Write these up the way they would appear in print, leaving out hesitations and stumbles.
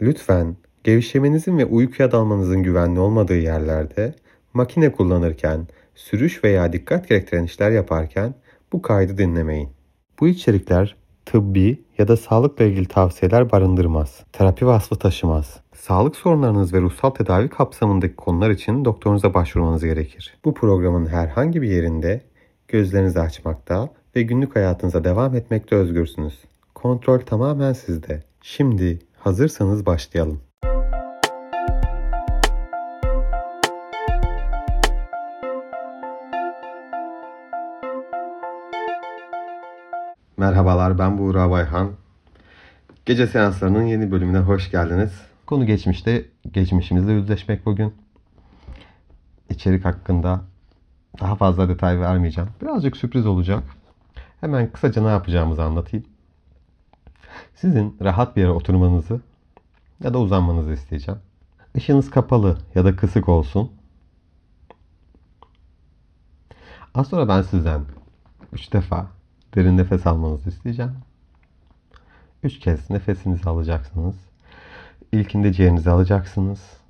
Lütfen gevşemenizin ve uykuya dalmanızın güvenli olmadığı yerlerde, makine kullanırken, sürüş veya dikkat gerektiren işler yaparken bu kaydı dinlemeyin. Bu içerikler tıbbi ya da sağlıkla ilgili tavsiyeler barındırmaz. Terapi vasfı taşımaz. Sağlık sorunlarınız ve ruhsal tedavi kapsamındaki konular için doktorunuza başvurmanız gerekir. Bu programın herhangi bir yerinde gözlerinizi açmakta ve günlük hayatınıza devam etmekte özgürsünüz. Kontrol tamamen sizde. Şimdi hazırsanız başlayalım. Merhabalar, ben Buğra Bayhan. Gece Seansları'nın yeni bölümüne hoş geldiniz. Konu geçmişimizle yüzleşmek bugün. İçerik hakkında daha fazla detay vermeyeceğim. Birazcık sürpriz olacak. Hemen kısaca ne yapacağımızı anlatayım. Sizin rahat bir yere oturmanızı ya da uzanmanızı isteyeceğim. Işığınız kapalı ya da kısık olsun. Az sonra ben sizden 3 defa derin nefes almanızı isteyeceğim. 3 kez nefesinizi alacaksınız. İlkinde ciğerinizi alacaksınız.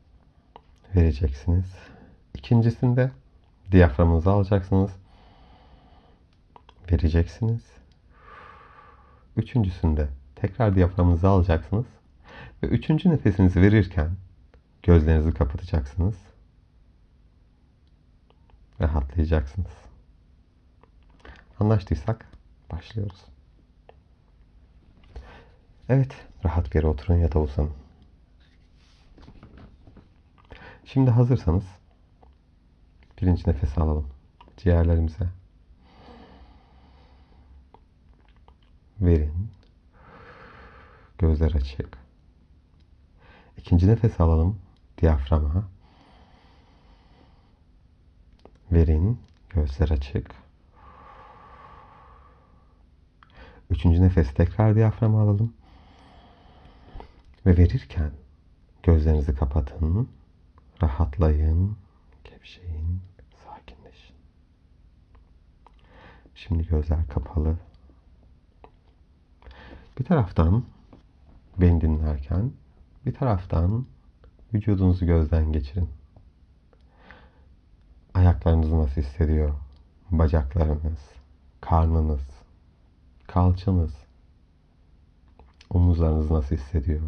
Vereceksiniz. İkincisinde diyaframınızı alacaksınız. Vereceksiniz. Üçüncüsünde tekrar diyaframınızı alacaksınız. Ve üçüncü nefesinizi verirken gözlerinizi kapatacaksınız. Rahatlayacaksınız. Anlaştıysak başlıyoruz. Evet, rahat bir yere oturun ya da uzanın. Şimdi hazırsanız birinci nefesi alalım ciğerlerimize. Verin. Gözler açık. İkinci nefesi alalım diyaframa. Verin. Gözler açık. Üçüncü nefesi tekrar diyaframa alalım. Ve verirken gözlerinizi kapatın. Rahatlayın. Gevşeyin. Sakinleşin. Şimdi gözler kapalı. Bir taraftan beni dinlerken bir taraftan vücudunuzu gözden geçirin. Ayaklarınız nasıl hissediyor? Bacaklarınız, karnınız, kalçanız, omuzlarınız nasıl hissediyor?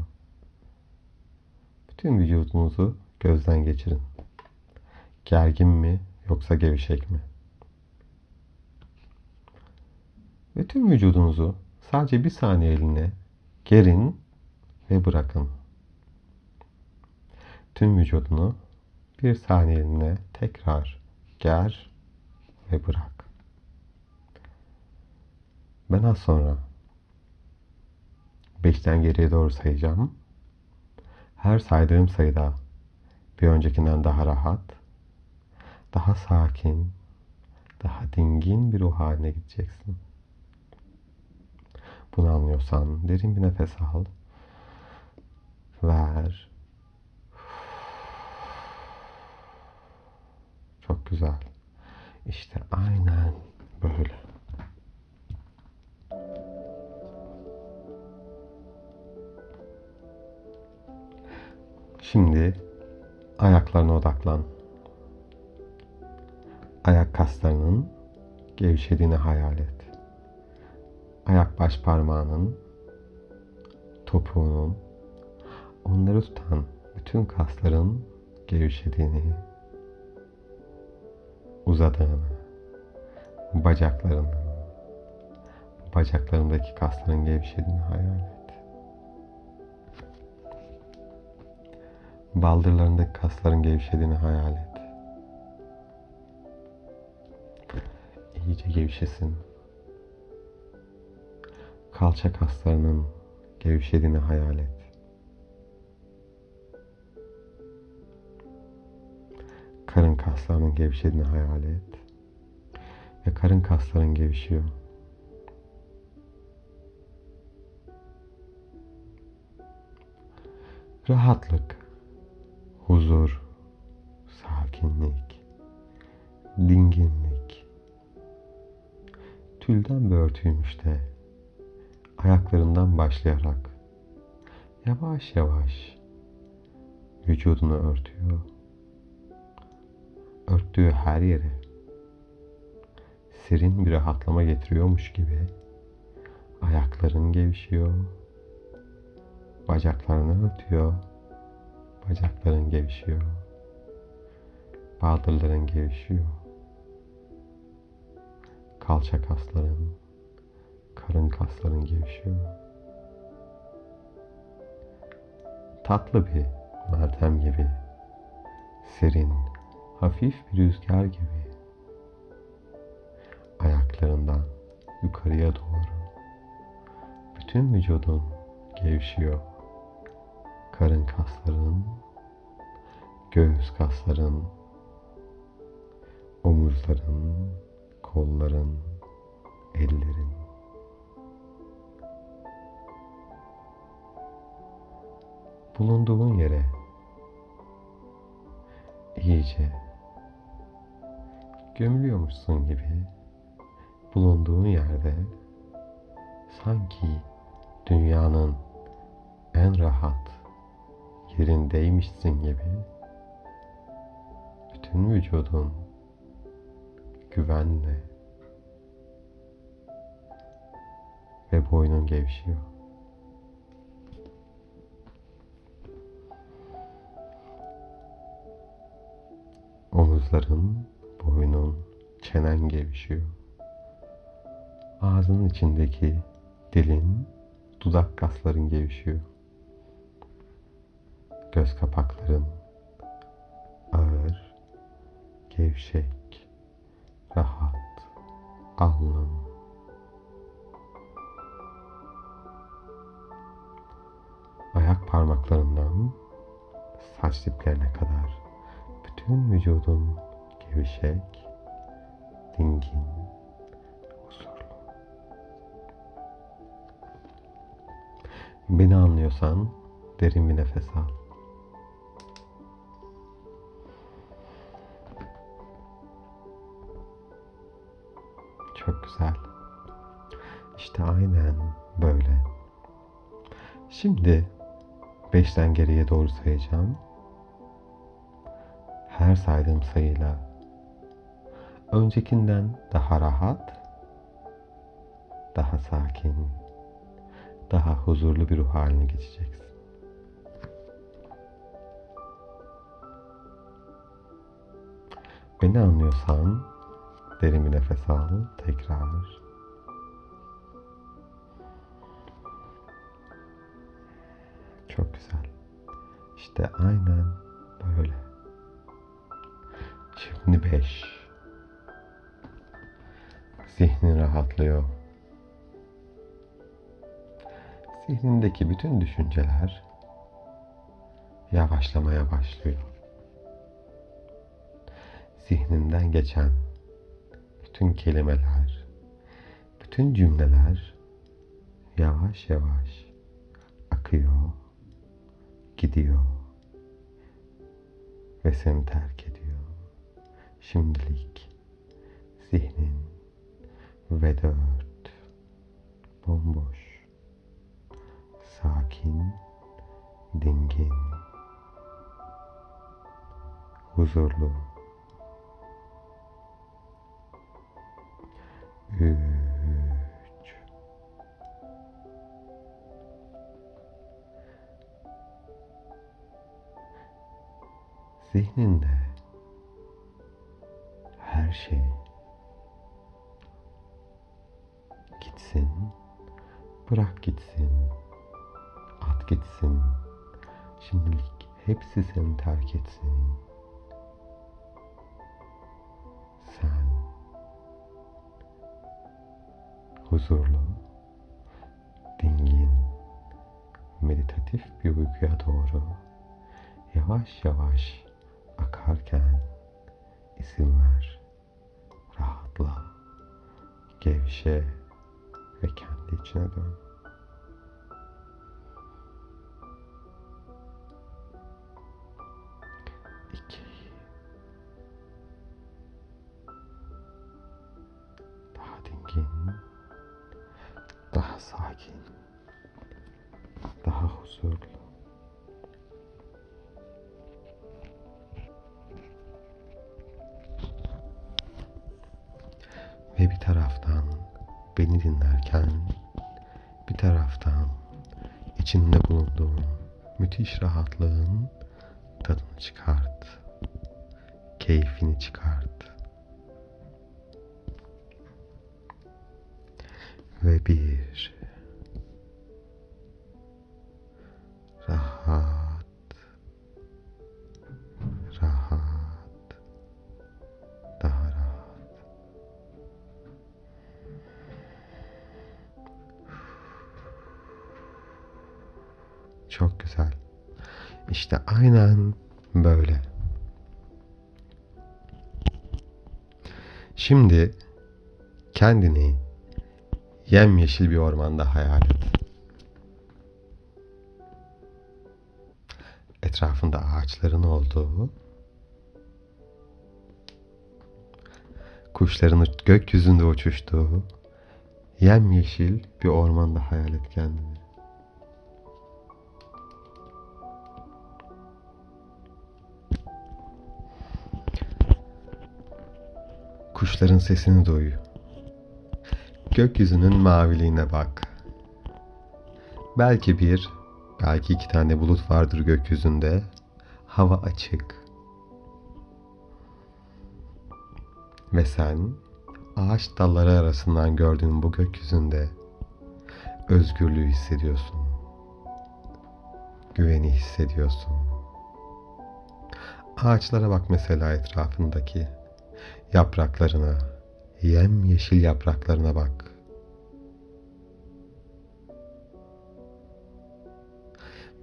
Bütün vücudunuzu gözden geçirin. Gergin mi yoksa gevşek mi? Ve tüm vücudunuzu sadece bir saniyeliğine gerin ve bırakın. Tüm vücudunu bir saniyeliğine tekrar ger ve bırak. Ben az sonra 5'ten geriye doğru sayacağım. Her saydığım sayıda bir öncekinden daha rahat, daha sakin, daha dingin bir ruh haline gideceksin. Bunu anlıyorsan derin bir nefes al. Ver. Çok güzel. İşte aynen böyle. Şimdi ayaklarına odaklan. Ayak kaslarının gevşediğini hayal et. Ayak baş parmağının, topuğunun, onları tutan bütün kasların gevşediğini, uzadığını, bacaklarının, bacaklarındaki kasların gevşediğini hayal et. Baldırlarındaki kasların gevşediğini hayal et. İyice gevşesin. Kalça kaslarının gevşediğini hayal et. Karın kaslarının gevşediğini hayal et. Ve karın kasların gevşiyor. Rahatlık, huzur, sakinlik, dinginlik. Tülden bir örtüymüş de ayaklarından başlayarak yavaş yavaş vücudunu örtüyor. Örttüğü her yere serin bir rahatlama getiriyormuş gibi ayakların gevşiyor, bacaklarını örtüyor, bacakların gevşiyor, baldırların gevşiyor, kalça kasların, karın kasların gevşiyor. Tatlı bir mertem gibi, serin, hafif bir rüzgar gibi ayaklarından yukarıya doğru bütün vücudun gevşiyor. Karın kasların, göğüs kasların, omuzların, kolların, ellerin. Bulunduğun yere iyice gömülüyormuşsun gibi bulunduğun yerde sanki dünyanın en rahat yerindeymişsin gibi bütün vücudun güvenle ve boynun gevşiyor. Omuzların, boynun, çenen gevşiyor. Ağzının içindeki dilin, dudak kasların gevşiyor. Göz kapakların ağır, gevşek, rahat, alnın. Ayak parmaklarından saç diplerine kadar bütün vücudun gevşek, dingin, huzurlu. Beni anlıyorsan derin bir nefes al. Çok güzel. İşte aynen böyle. Şimdi 5'ten geriye doğru sayacağım. Her saydığım sayıyla öncekinden daha rahat, daha sakin, daha huzurlu bir ruh haline geçeceksin. 5 anlıyorsan derin bir nefes al, tekrar. Çok güzel. İşte aynen böyle. Şimdi 5. Zihnin rahatlıyor. Zihnindeki bütün düşünceler yavaşlamaya başlıyor. Zihninden geçen bütün kelimeler, bütün cümleler yavaş yavaş akıyor, gidiyor ve seni terk ediyor. Şimdilik zihnin ve 4 bomboş, sakin, dingin, huzurlu. 3 Zihninde her şey gitsin, bırak gitsin, at gitsin. Şimdilik hepsi seni terk etsin. Sen huzurlu, dingin, meditatif bir uykuya doğru yavaş yavaş akarken izin ver, rahatla, gevşe ve kendi içine dön. Daha dingin, daha sakin, daha huzurlu. Ve bir taraftan beni dinlerken, bir taraftan içinde bulunduğum müthiş rahatlığın tadını çıkart. Keyfini çıkart. Ve bir rahat, daha rahat. Çok güzel. İşte aynen böyle. Şimdi kendini yemyeşil bir ormanda hayal et. Etrafında ağaçların olduğu, kuşların gökyüzünde uçuştuğu yemyeşil bir ormanda hayal et kendini. Kuşların sesini duy. Gökyüzünün maviliğine bak. Belki bir, belki iki tane bulut vardır gökyüzünde. Hava açık. Ve sen ağaç dalları arasından gördüğün bu gökyüzünde özgürlüğü hissediyorsun. Güveni hissediyorsun. Ağaçlara bak mesela, etrafındaki yapraklarına, yemyeşil yapraklarına bak.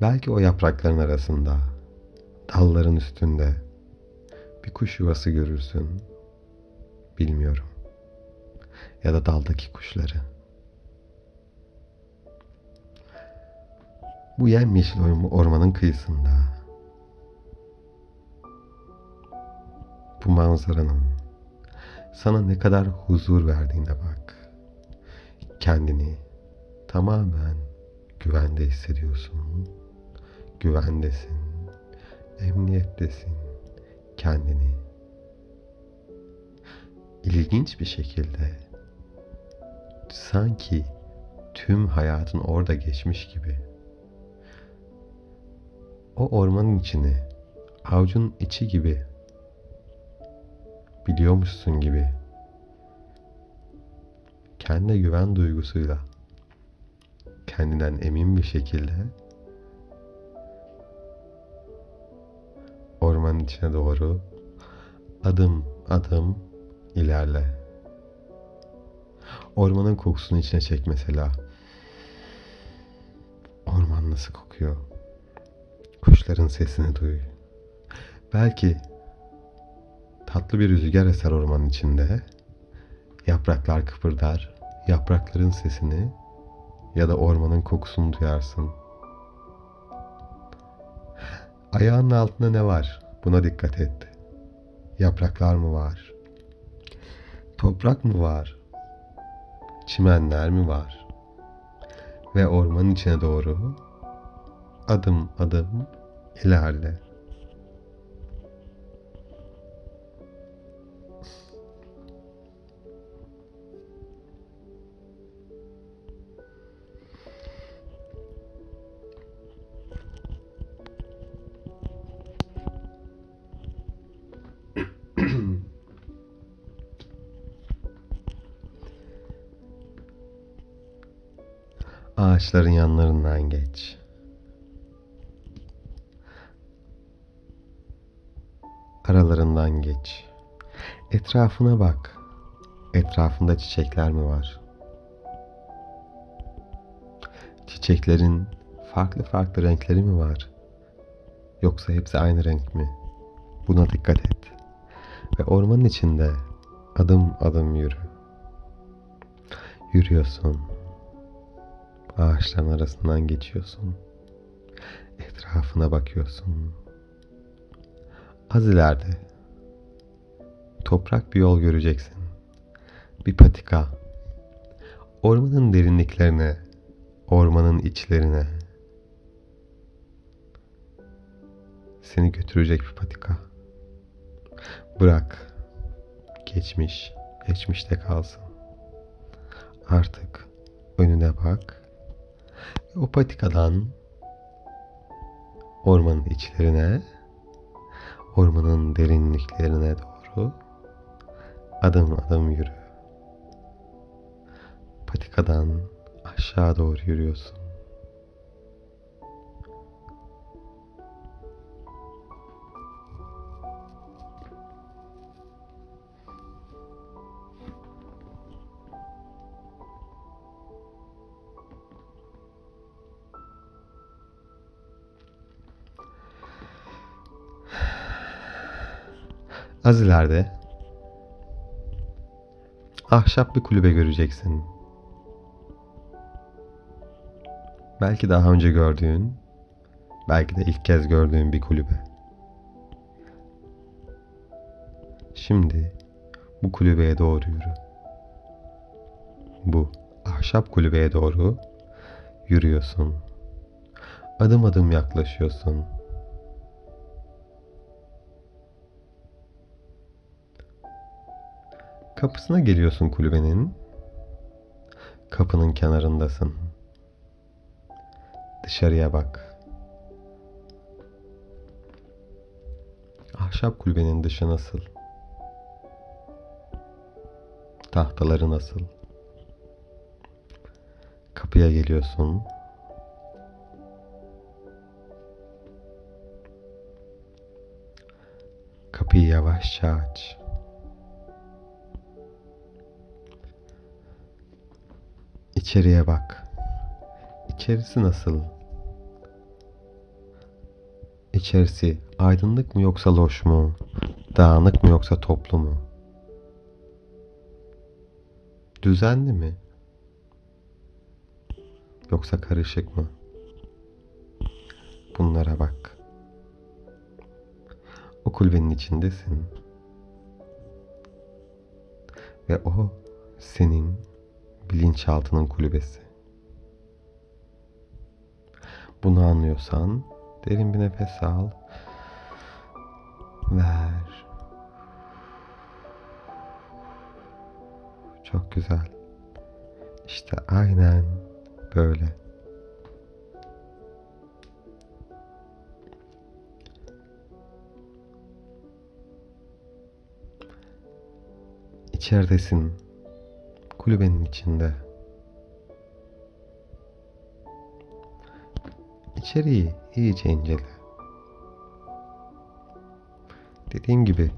Belki o yaprakların arasında, dalların üstünde bir kuş yuvası görürsün. Bilmiyorum. Ya da daldaki kuşları. Bu yemyeşil ormanın kıyısında, bu manzaranın sana ne kadar huzur verdiğine bak. Kendini tamamen güvende hissediyorsun. Güvendesin. Emniyettesin. Kendini İlginç bir şekilde sanki tüm hayatın orada geçmiş gibi o ormanın içini avucunun içi gibi biliyormuşsun gibi kendine güven duygusuyla, kendinden emin bir şekilde ormanın içine doğru adım adım İlerle. Ormanın kokusunu içine çek mesela. Orman nasıl kokuyor? Kuşların sesini duy. Belki tatlı bir rüzgar eser ormanın içinde. Yapraklar kıpırdar. Yaprakların sesini ya da ormanın kokusunu duyarsın. Ayağının altında ne var? Buna dikkat et. Yapraklar mı var? Toprak mı var? Çimenler mi var? Ve ormanın içine doğru adım adım ilerle. Ağaçların yanlarından geç. Aralarından geç. Etrafına bak. Etrafında çiçekler mi var? Çiçeklerin farklı farklı renkleri mi var? Yoksa hepsi aynı renk mi? Buna dikkat et. Ve ormanın içinde adım adım yürü. Yürüyorsun. Ağaçların arasından geçiyorsun. Etrafına bakıyorsun. Az ileride toprak bir yol göreceksin. Bir patika. Ormanın derinliklerine, ormanın içlerine seni götürecek bir patika. Bırak. Geçmişte kalsın. Artık önüne bak. O patikadan ormanın içlerine, ormanın derinliklerine doğru adım adım yürü. Patikadan aşağı doğru yürüyorsun. Az ileride ahşap bir kulübe göreceksin. Belki daha önce gördüğün, belki de ilk kez gördüğün bir kulübe. Şimdi bu kulübeye doğru yürü. Bu ahşap kulübeye doğru yürüyorsun. Adım adım yaklaşıyorsun. Kapısına geliyorsun kulübenin. Kapının kenarındasın. Dışarıya bak. Ahşap kulübenin dışı nasıl? Tahtaları nasıl? Kapıya geliyorsun. Kapıyı yavaşça aç. İçeriye bak. İçerisi nasıl? İçerisi aydınlık mı yoksa loş mu? Dağınık mı yoksa toplu mu? Düzenli mi? Yoksa karışık mı? Bunlara bak. O kulübenin içindesin. Ve o senin bilinçaltının kulübesi. Bunu anlıyorsan derin bir nefes al. Ver. Çok güzel. İşte aynen böyle. İçeridesin. Kulübenin içinde. İçeriği iyice incele. Dediğim gibi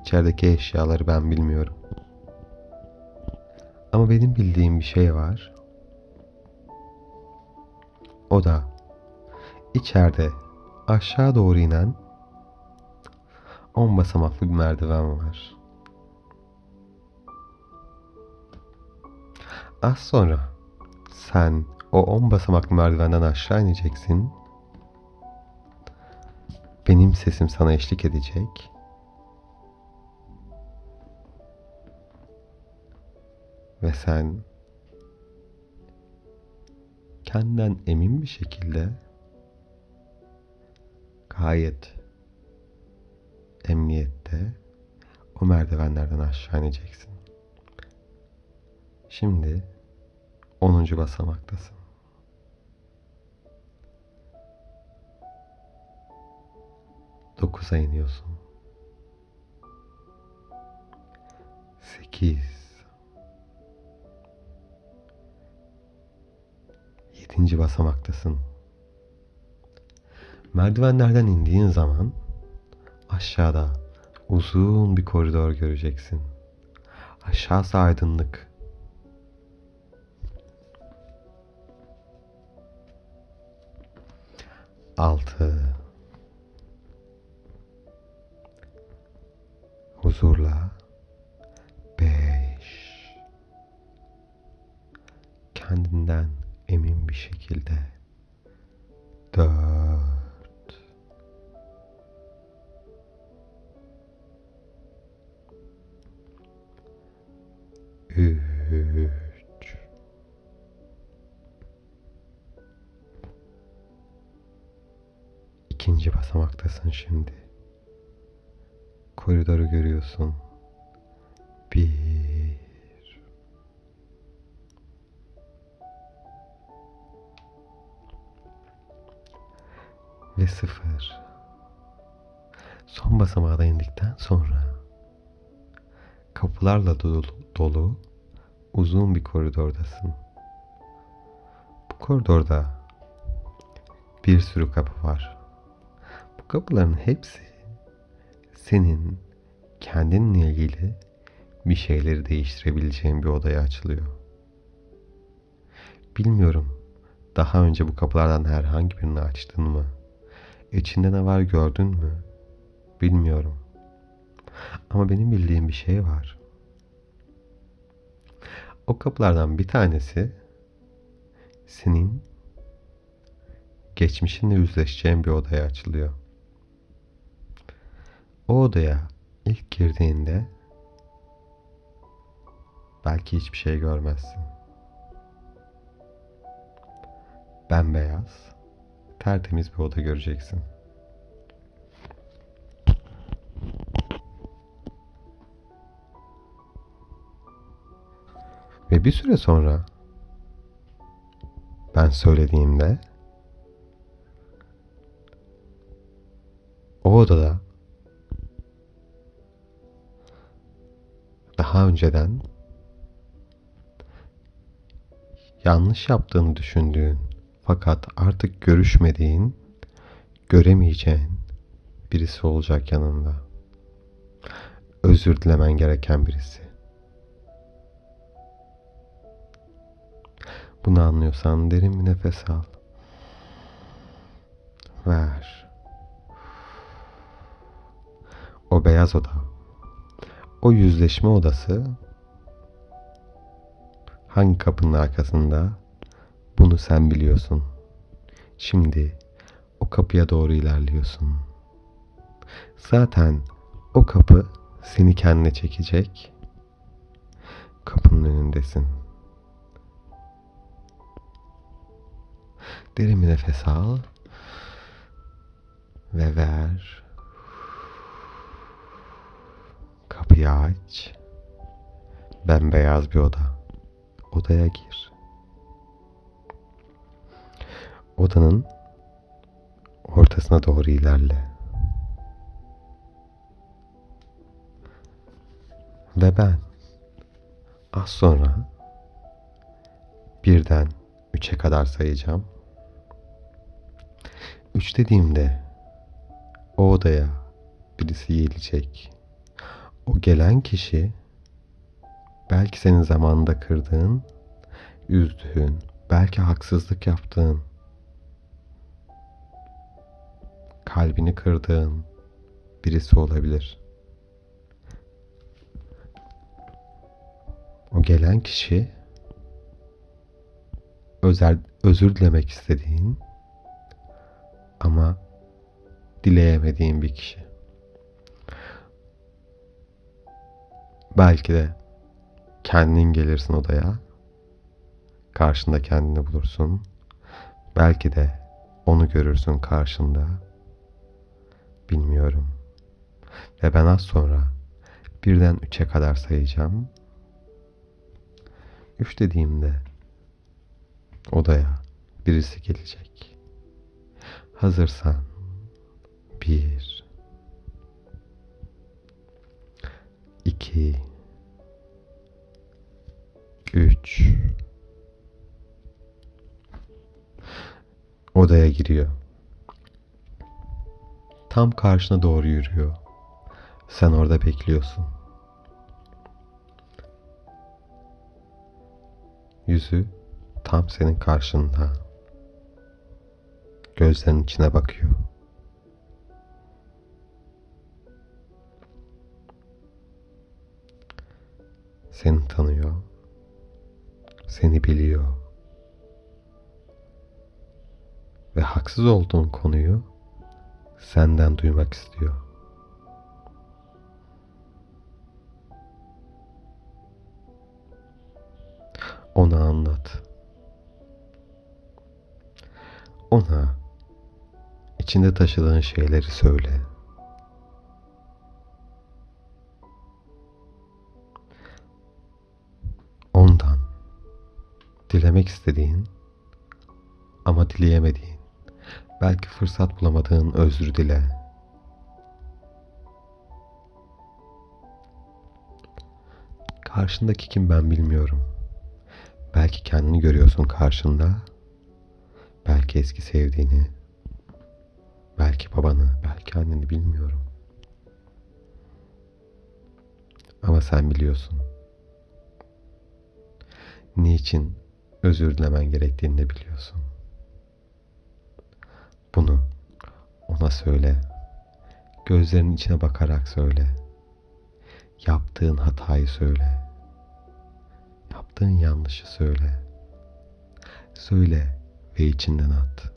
içerideki eşyaları ben bilmiyorum. Ama benim bildiğim bir şey var. O da içeride aşağı doğru inen 10 basamaklı bir merdiven var. Az sonra sen o 10 basamaklı merdivenden aşağı ineceksin. Benim sesim sana eşlik edecek. Ve sen kendinden emin bir şekilde gayet emniyette o merdivenlerden aşağı ineceksin. Şimdi 10. basamaktasın. Dokuza iniyorsun. 8. 7. basamaktasın. Merdivenlerden indiğin zaman aşağıda uzun bir koridor göreceksin. Aşağısı aydınlık. Altı. Huzurla. 5. Kendinden emin bir şekilde. 4. 3. 2. basamaktasın şimdi. Koridoru görüyorsun. 1. ve 0. Son basamağa indikten sonra kapılarla dolu uzun bir koridordasın. Bu koridorda bir sürü kapı var. Bu kapıların hepsi senin kendinle ilgili bir şeyleri değiştirebileceğin bir odaya açılıyor. Bilmiyorum, daha önce bu kapılardan herhangi birini açtın mı? İçinde ne var gördün mü? Bilmiyorum. Ama benim bildiğim bir şey var. O kapılardan bir tanesi senin geçmişinle yüzleşeceğin bir odaya açılıyor. O odaya ilk girdiğinde belki hiçbir şey görmezsin. Bembeyaz, tertemiz bir oda göreceksin. Ve bir süre sonra ben söylediğimde o odada daha önceden yanlış yaptığını düşündüğün fakat artık görüşmediğin, göremeyeceğin birisi olacak yanında. Özür dilemen gereken birisi. Bunu anlıyorsan derin bir nefes al. Ver. O beyaz oda, o yüzleşme odası hangi kapının arkasında, bunu sen biliyorsun. Şimdi o kapıya doğru ilerliyorsun. Zaten o kapı seni kendine çekecek. Kapının önündesin. Derin bir nefes al ve ver. Kapıyı aç. Bembeyaz bir oda. Odaya gir. Odanın ortasına doğru ilerle. Ve ben az sonra 1'den 3'e kadar sayacağım. 3 dediğimde o odaya birisi gelecek. O gelen kişi belki senin zamanında kırdığın, üzdüğün, belki haksızlık yaptığın, kalbini kırdığın birisi olabilir. O gelen kişi özür dilemek istediğin ama dileyemediğin bir kişi. Belki de kendin gelirsin odaya, karşında kendini bulursun. Belki de onu görürsün karşında. Bilmiyorum. Ve ben az sonra 1'den 3'e kadar sayacağım. 3 dediğimde odaya birisi gelecek. Hazırsan 1, 2, 3. Odaya giriyor. Tam karşına doğru yürüyor. Sen orada bekliyorsun. Yüzü tam senin karşında. Gözlerinin içine bakıyor. Seni tanıyor. Seni biliyor. Ve haksız olduğun konuyu senden duymak istiyor. Ona anlat. Ona içinde taşıdığın şeyleri söyle. Ondan dilemek istediğin ama dileyemediğin Belki fırsat bulamadığın özrü dile. Karşındaki kim ben bilmiyorum. Belki kendini görüyorsun karşında. Belki eski sevdiğini. Belki babanı, belki anneni bilmiyorum. Ama sen biliyorsun. Niçin özür dilemen gerektiğini de biliyorsun. Bunu ona söyle. Gözlerinin içine bakarak söyle. Yaptığın hatayı söyle. Yaptığın yanlışı söyle. Söyle ve içinden at.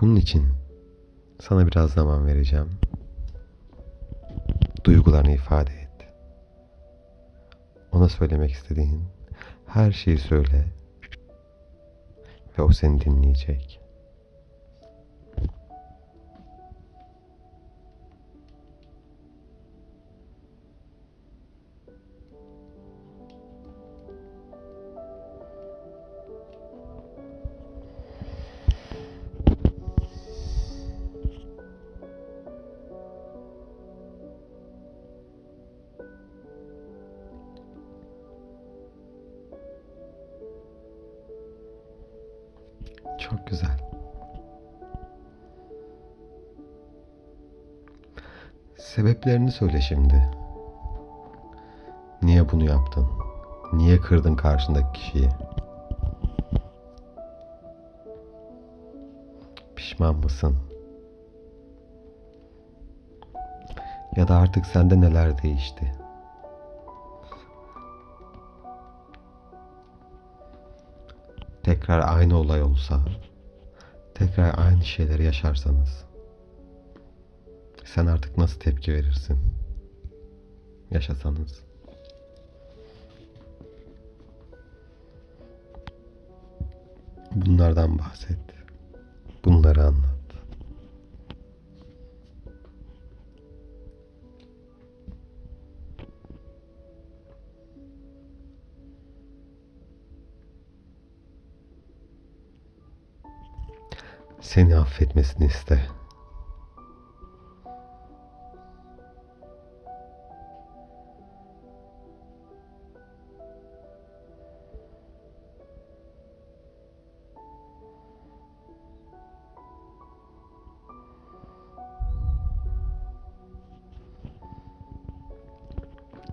Bunun için sana biraz zaman vereceğim. Duygularını ifade et. Ona söylemek istediğin her şeyi söyle ve o seni dinleyecek. Çok güzel. Sebeplerini söyle şimdi. Niye bunu yaptın? Niye kırdın karşındaki kişiyi? Pişman mısın? Ya da artık sende neler değişti? Tekrar aynı olay olsa, tekrar aynı şeyleri yaşarsanız, sen artık nasıl tepki verirsin? Yaşasanız. Bunlardan bahset. Bunları anlat. Seni affetmesini iste.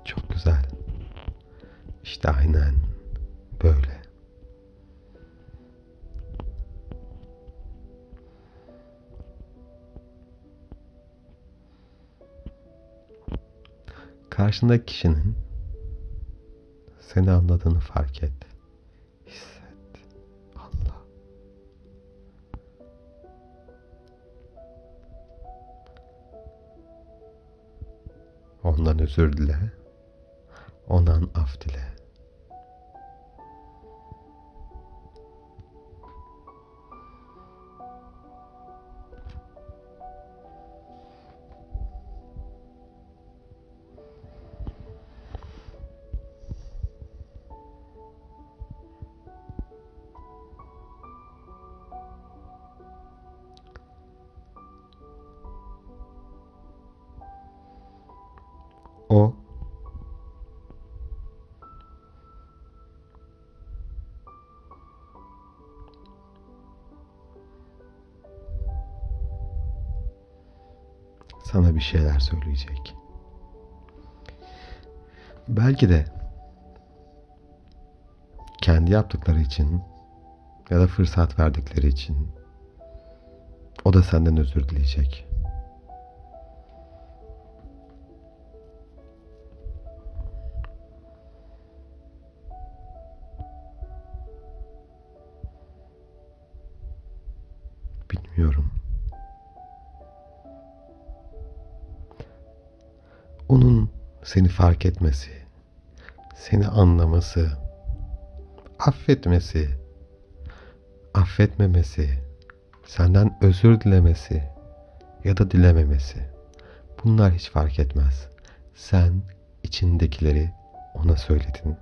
Çok güzel. İşte aynen böyle. Karşındaki kişinin seni anladığını fark et, hisset, anla. Ondan özür dile, ondan af dile. O sana bir şeyler söyleyecek. Belki de kendi yaptıkları için ya da fırsat verdikleri için o da senden özür dileyecek. Onun seni fark etmesi, seni anlaması, affetmesi, affetmemesi, senden özür dilemesi ya da dilememesi, bunlar hiç fark etmez. Sen içindekileri ona söyledin.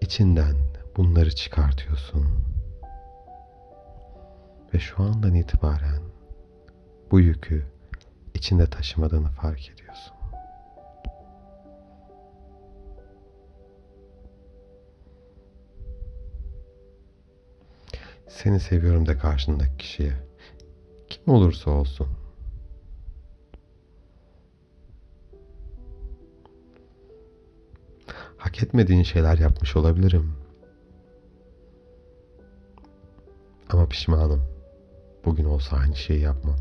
İçinden bunları çıkartıyorsun. Ve şu andan itibaren bu yükü içinde taşımadığını fark ediyorsun. Seni seviyorum de karşındaki kişiye, kim olursa olsun. Hak etmediğin şeyler yapmış olabilirim. Ama pişmanım. Bugün olsa aynı şeyi yapmam.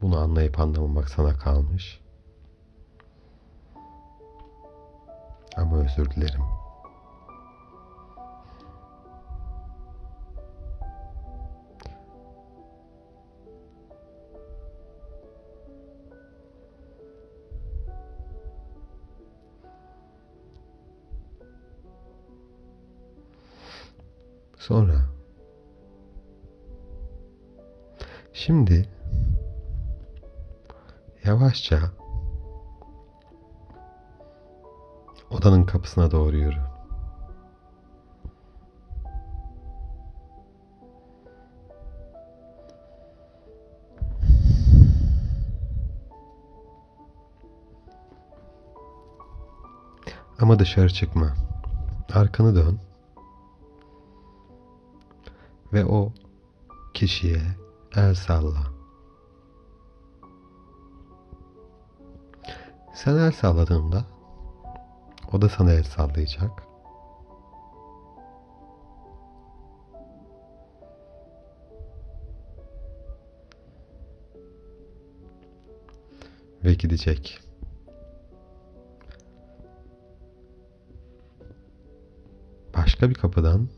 Bunu anlayıp anlamamak sana kalmış. Ama özür dilerim. Sonra, şimdi yavaşça odanın kapısına doğru yürü. Ama dışarı çıkma. Arkanı dön. Ve o kişiye el salla. Sen el salladığında o da sana el sallayacak. Ve gidecek. Başka bir kapıdan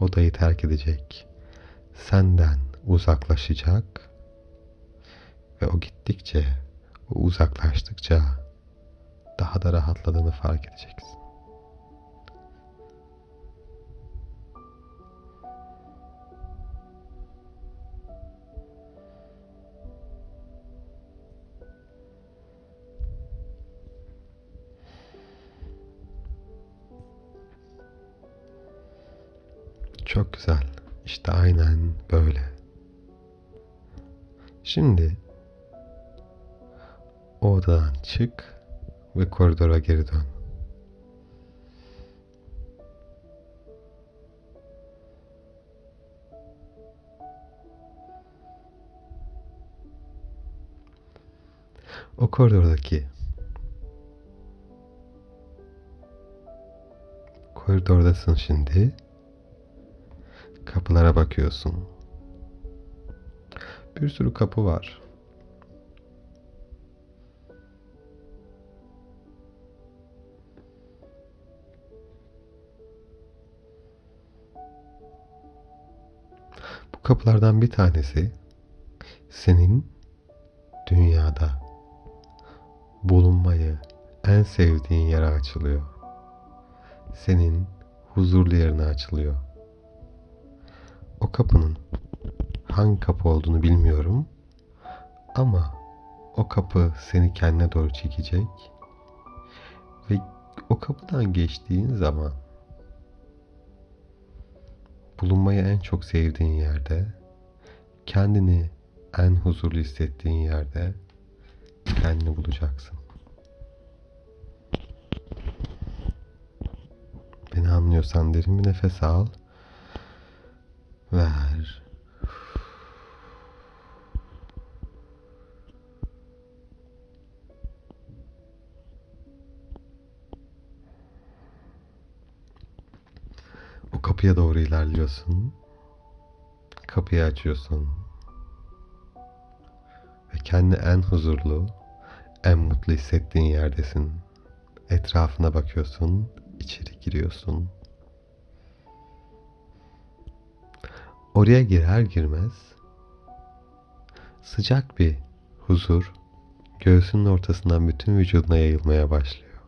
odayı terk edecek, senden uzaklaşacak ve o gittikçe, o uzaklaştıkça daha da rahatladığını fark edeceksin. Çok güzel. İşte aynen böyle. Şimdi o odadan çık ve koridora geri dön. O koridordasın şimdi. Kapılara bakıyorsun. Bir sürü kapı var. Bu kapılardan bir tanesi senin dünyada bulunmayı en sevdiğin yere açılıyor. Senin huzurlu yerine açılıyor. O kapının hangi kapı olduğunu bilmiyorum ama o kapı seni kendine doğru çekecek ve o kapıdan geçtiğin zaman bulunmayı en çok sevdiğin yerde, kendini en huzurlu hissettiğin yerde kendini bulacaksın. Beni anlıyorsan derin bir nefes al. Ver. O kapıya doğru ilerliyorsun. Kapıyı açıyorsun. Ve kendi en huzurlu, en mutlu hissettiğin yerdesin. Etrafına bakıyorsun, içeri giriyorsun. Oraya girer girmez sıcak bir huzur göğsünün ortasından bütün vücuduna yayılmaya başlıyor.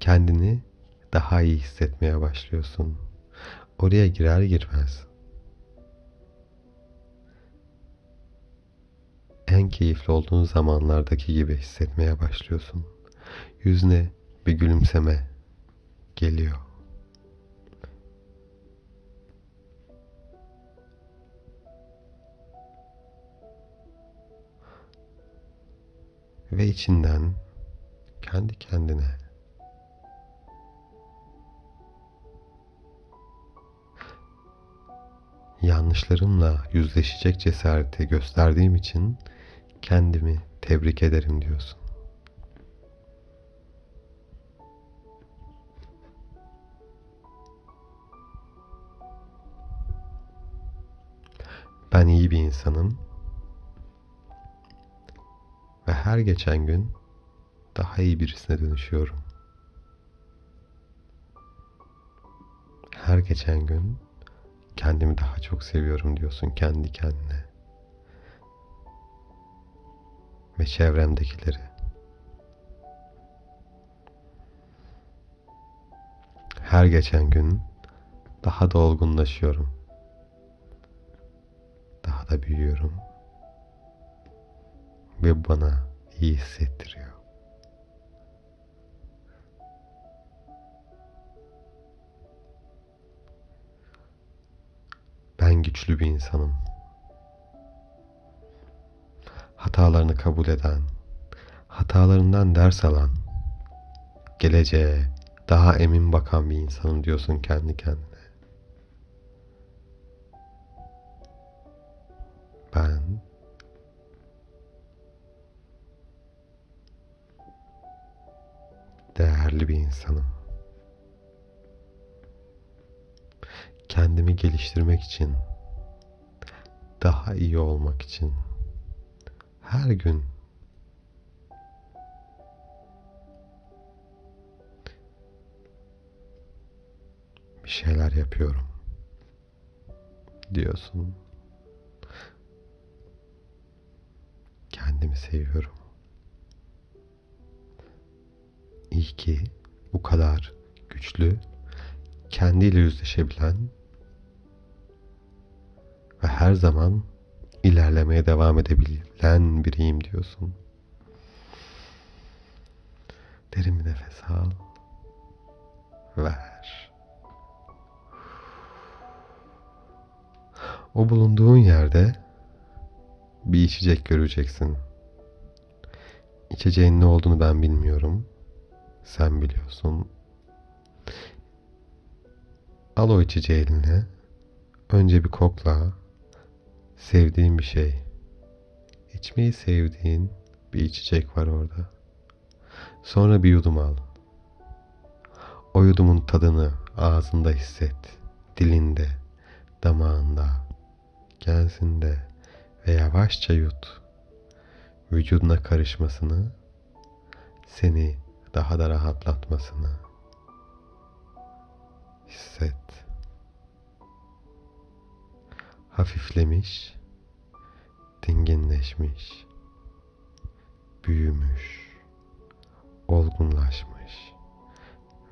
Kendini daha iyi hissetmeye başlıyorsun. Oraya girer girmez en keyifli olduğun zamanlardaki gibi hissetmeye başlıyorsun. Yüzüne bir gülümseme geliyor. Ve içinden kendi kendine yanlışlarımla yüzleşecek cesareti gösterdiğim için kendimi tebrik ederim diyorsun. Ben iyi bir insanım ve her geçen gün daha iyi birisine dönüşüyorum. Her geçen gün kendimi daha çok seviyorum diyorsun kendi kendine. Ve çevremdekileri. Her geçen gün daha da olgunlaşıyorum. Daha da büyüyorum. Ve bana iyi hissettiriyor. Ben güçlü bir insanım. Hatalarını kabul eden, hatalarından ders alan, geleceğe daha emin bakan bir insanım diyorsun kendi kendine. Ben değerli bir insanım. Kendimi geliştirmek için, daha iyi olmak için her gün bir şeyler yapıyorum diyorsun. Kendimi seviyorum. İyi ki bu kadar güçlü, kendiyle yüzleşebilen ve her zaman ilerlemeye devam edebilen biriyim diyorsun. Derin bir nefes al. Ver. O bulunduğun yerde bir içecek göreceksin. İçeceğin ne olduğunu ben bilmiyorum. Sen biliyorsun. Al o içeceği eline. Önce bir kokla. Sevdiğin bir şey. İçmeyi sevdiğin bir içecek var orada. Sonra bir yudum al. O yudumun tadını ağzında hisset. Dilinde, damağında, gensinde ve yavaşça yut. Vücuduna karışmasını, seni daha da rahatlatmasını hisset. Hafiflemiş, dinginleşmiş, büyümüş, olgunlaşmış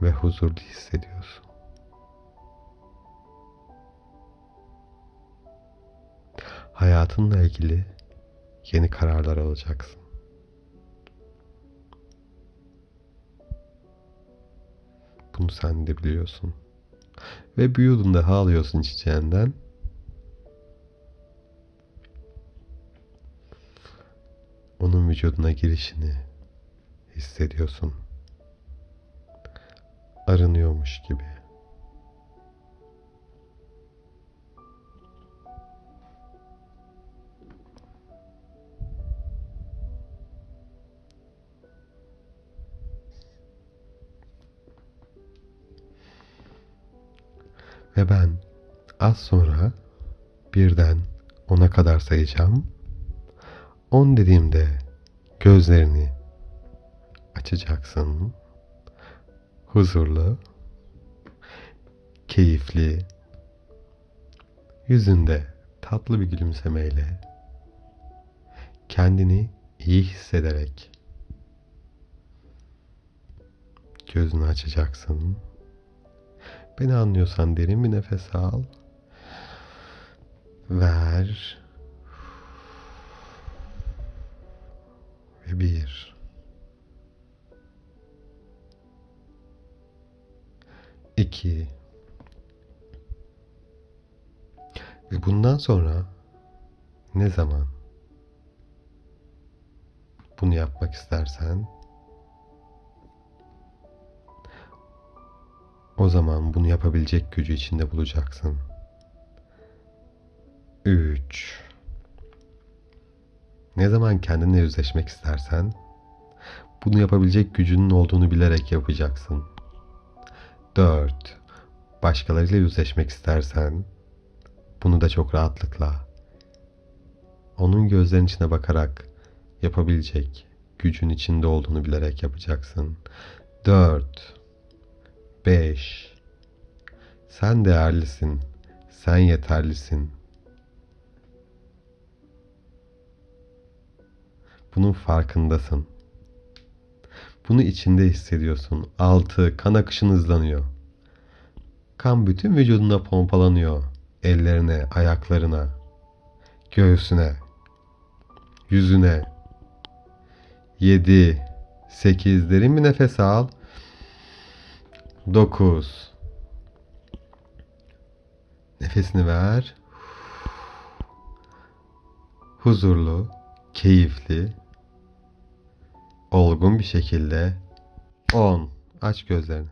ve huzurlu hissediyorsun. Hayatınla ilgili yeni kararlar alacaksın. Bunu sen de biliyorsun. Ve bir yudum daha alıyorsun içeceğinden. Onun vücuduna girişini hissediyorsun. Arınıyormuş gibi. Ve ben az sonra 1'den 10'a kadar sayacağım. 10 dediğimde gözlerini açacaksın. Huzurlu, keyifli, yüzünde tatlı bir gülümsemeyle kendini iyi hissederek gözünü açacaksın. Beni anlıyorsan derin bir nefes al. Ver. tekbir. İki. Ve bundan sonra ne zaman bunu yapmak istersen, o zaman bunu yapabilecek gücü içinde bulacaksın. 3. Ne zaman kendinle yüzleşmek istersen, bunu yapabilecek gücünün olduğunu bilerek yapacaksın. 4. Başkalarıyla yüzleşmek istersen, bunu da çok rahatlıkla, onun gözlerinin içine bakarak, yapabilecek gücün içinde olduğunu bilerek yapacaksın. 4. 5. Sen değerlisin. Sen yeterlisin. Bunun farkındasın. Bunu içinde hissediyorsun. 6. Kan akışın hızlanıyor. Kan bütün vücuduna pompalanıyor. Ellerine, ayaklarına, göğsüne, yüzüne. 7. 8. Derin bir nefes al. 9. Nefesini ver. Huzurlu, keyifli, olgun bir şekilde. 10. Aç gözlerini.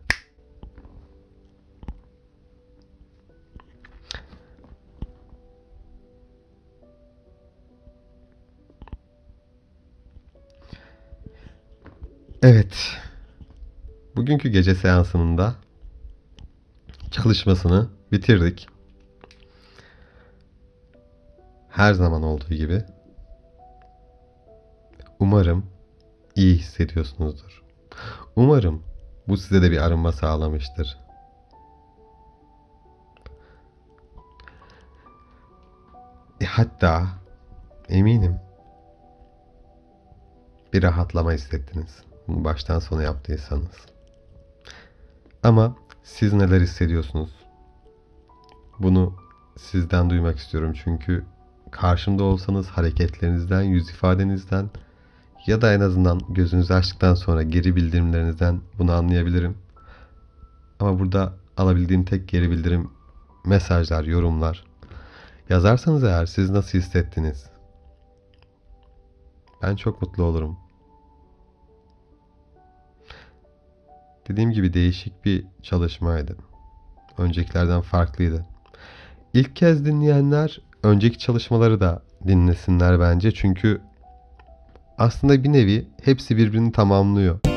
Evet. Bugünkü gece seansının da çalışmasını bitirdik. Her zaman olduğu gibi. Umarım iyi hissediyorsunuzdur. Umarım bu size de bir arınma sağlamıştır. Hatta eminim bir rahatlama hissettiniz. Bunu baştan sona yaptıysanız. Ama siz neler hissediyorsunuz? Bunu sizden duymak istiyorum. Çünkü karşımda olsanız hareketlerinizden, yüz ifadenizden ya da en azından gözünüzü açtıktan sonra geri bildirimlerinizden bunu anlayabilirim. Ama burada alabildiğim tek geri bildirim mesajlar, yorumlar. Yazarsanız eğer siz nasıl hissettiniz? Ben çok mutlu olurum. Dediğim gibi değişik bir çalışmaydı. Öncekilerden farklıydı. İlk kez dinleyenler önceki çalışmaları da dinlesinler bence. Çünkü aslında bir nevi hepsi birbirini tamamlıyor.